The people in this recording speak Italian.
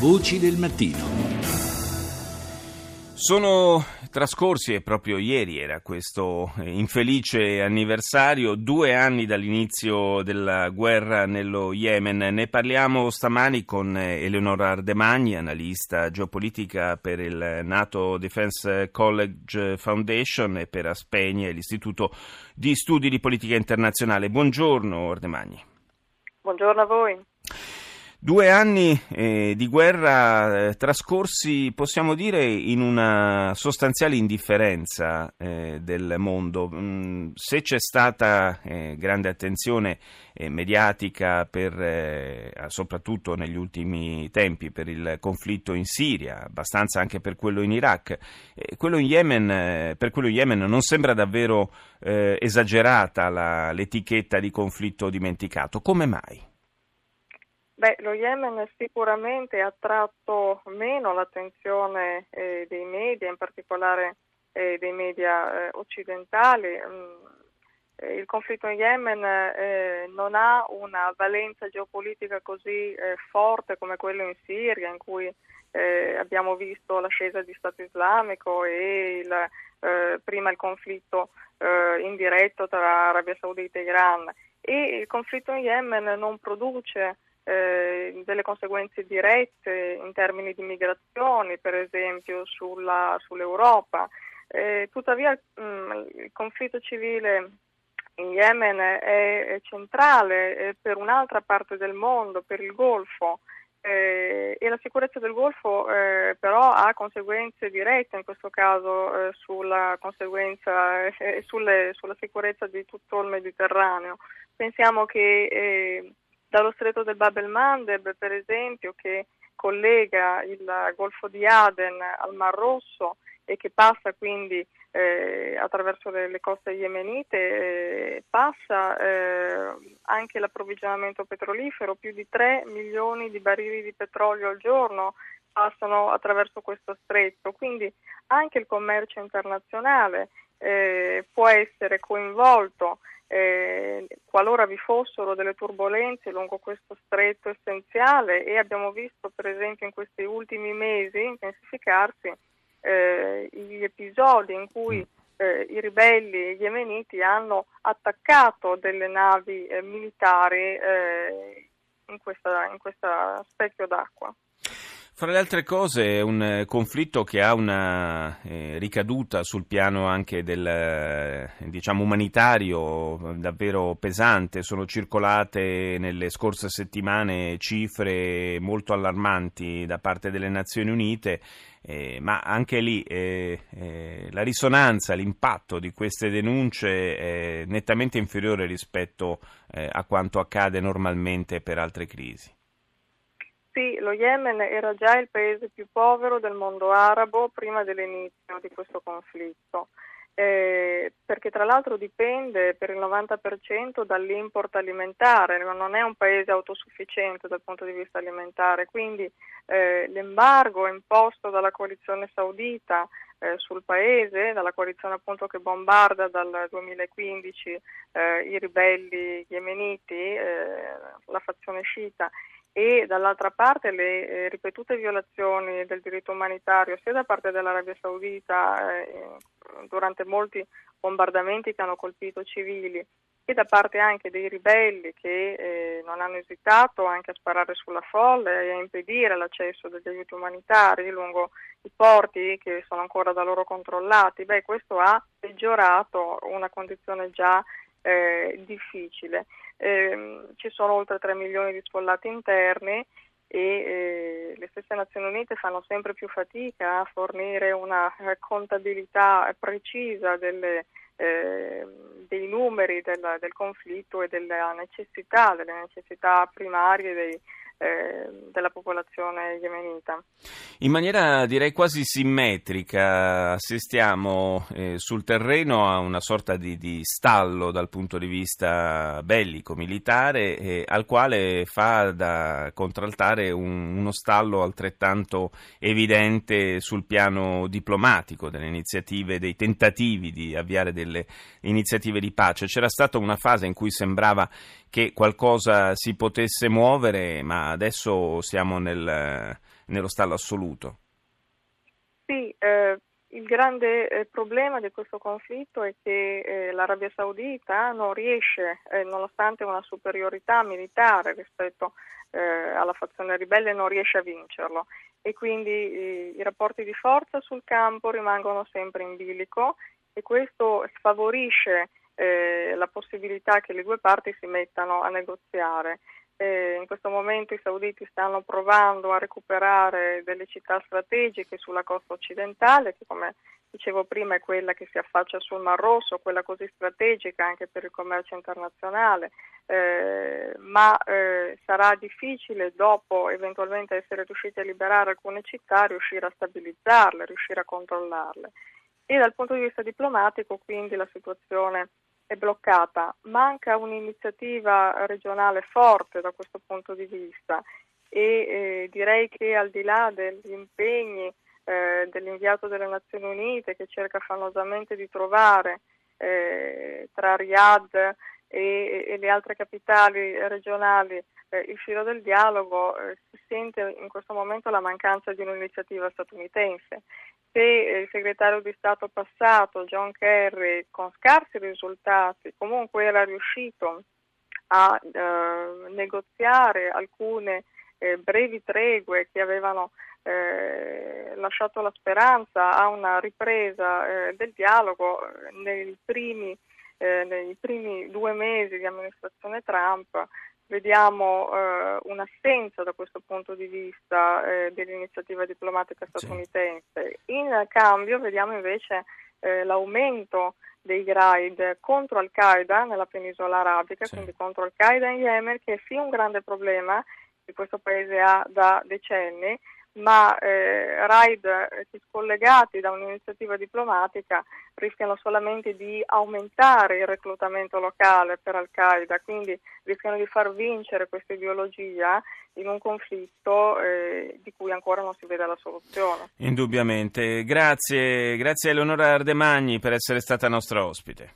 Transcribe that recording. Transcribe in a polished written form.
Voci del mattino. Sono trascorsi, e proprio ieri era questo infelice anniversario, 2 anni dall'inizio della guerra nello Yemen. Ne parliamo stamani con Eleonora Ardemagni, analista geopolitica per il NATO Defense College Foundation e per Aspegna, l'Istituto di Studi di Politica Internazionale. Buongiorno Ardemagni. Buongiorno a voi. 2 anni di guerra trascorsi, possiamo dire, in una sostanziale indifferenza del mondo. Se c'è stata grande attenzione mediatica per, soprattutto negli ultimi tempi, per il conflitto in Siria, abbastanza anche per quello in Iraq, per quello in Yemen non sembra davvero esagerata l'etichetta di conflitto dimenticato. Come mai? Lo Yemen sicuramente ha attratto meno l'attenzione dei media, in particolare dei media occidentali. Il conflitto in Yemen non ha una valenza geopolitica così forte come quello in Siria, in cui abbiamo visto l'ascesa di Stato Islamico e prima il conflitto indiretto tra Arabia Saudita e Iran. E il conflitto in Yemen non produce delle conseguenze dirette in termini di migrazioni, per esempio sull'Europa. Tuttavia il conflitto civile in Yemen è centrale per un'altra parte del mondo, per il Golfo, e la sicurezza del Golfo però ha conseguenze dirette, in questo caso sulla sicurezza di tutto il Mediterraneo. Pensiamo che dallo stretto del Bab el-Mandeb, per esempio, che collega il Golfo di Aden al Mar Rosso e che passa quindi attraverso le coste yemenite, passa anche l'approvvigionamento petrolifero. Più di 3 milioni di barili di petrolio al giorno passano attraverso questo stretto, quindi anche il commercio internazionale può essere coinvolto qualora vi fossero delle turbolenze lungo questo stretto essenziale, e abbiamo visto per esempio in questi ultimi mesi intensificarsi gli episodi in cui i ribelli yemeniti hanno attaccato delle navi militari in questa specchio d'acqua. Fra le altre cose è un conflitto che ha una ricaduta sul piano anche del, diciamo, umanitario davvero pesante. Sono circolate nelle scorse settimane cifre molto allarmanti da parte delle Nazioni Unite, ma anche lì la risonanza, l'impatto di queste denunce è nettamente inferiore rispetto a quanto accade normalmente per altre crisi. Sì, lo Yemen era già il paese più povero del mondo arabo prima dell'inizio di questo conflitto, perché tra l'altro dipende per il 90% dall'import alimentare, non è un paese autosufficiente dal punto di vista alimentare, quindi l'embargo imposto dalla coalizione saudita sul paese, dalla coalizione appunto che bombarda dal 2015 i ribelli yemeniti, la fazione sciita, e dall'altra parte le ripetute violazioni del diritto umanitario sia da parte dell'Arabia Saudita durante molti bombardamenti che hanno colpito civili, e da parte anche dei ribelli che non hanno esitato anche a sparare sulla folla e a impedire l'accesso degli aiuti umanitari lungo i porti che sono ancora da loro controllati. Questo ha peggiorato una condizione già difficile. Ci sono oltre 3 milioni di sfollati interni e le stesse Nazioni Unite fanno sempre più fatica a fornire una contabilità precisa dei numeri del conflitto e delle necessità primarie della popolazione yemenita. In maniera direi quasi simmetrica assistiamo sul terreno a una sorta di stallo dal punto di vista bellico militare, al quale fa da contraltare uno stallo altrettanto evidente sul piano diplomatico, dei tentativi di avviare delle iniziative di pace. C'era stata una fase in cui sembrava che qualcosa si potesse muovere, ma adesso siamo nel nello stallo assoluto. Sì, il grande problema di questo conflitto è che l'Arabia Saudita non riesce, nonostante una superiorità militare rispetto alla fazione ribelle, non riesce a vincerlo, e quindi i rapporti di forza sul campo rimangono sempre in bilico, e questo sfavorisce la possibilità che le due parti si mettano a negoziare. In questo momento i sauditi stanno provando a recuperare delle città strategiche sulla costa occidentale, che come dicevo prima è quella che si affaccia sul Mar Rosso, quella così strategica anche per il commercio internazionale, ma sarà difficile, dopo eventualmente essere riusciti a liberare alcune città, riuscire a stabilizzarle, riuscire a controllarle. E dal punto di vista diplomatico quindi la situazione è bloccata, manca un'iniziativa regionale forte da questo punto di vista, e direi che al di là degli impegni dell'inviato delle Nazioni Unite, che cerca fanosamente di trovare tra Riyadh e le altre capitali regionali il filo del dialogo, si sente in questo momento la mancanza di un'iniziativa statunitense. Se il segretario di Stato passato, John Kerry, con scarsi risultati, comunque era riuscito a negoziare alcune brevi tregue che avevano lasciato la speranza a una ripresa del dialogo, nei primi 2 mesi di amministrazione Trump vediamo un'assenza da questo punto di vista dell'iniziativa diplomatica statunitense. In cambio vediamo invece l'aumento dei raid contro Al-Qaeda nella penisola arabica, quindi contro Al-Qaeda in Yemen, che è sì un grande problema che questo paese ha da decenni, ma raid scollegati da un'iniziativa diplomatica rischiano solamente di aumentare il reclutamento locale per Al-Qaeda, quindi rischiano di far vincere questa ideologia in un conflitto di cui ancora non si vede la soluzione. Indubbiamente. Grazie Eleonora Ardemagni per essere stata nostra ospite.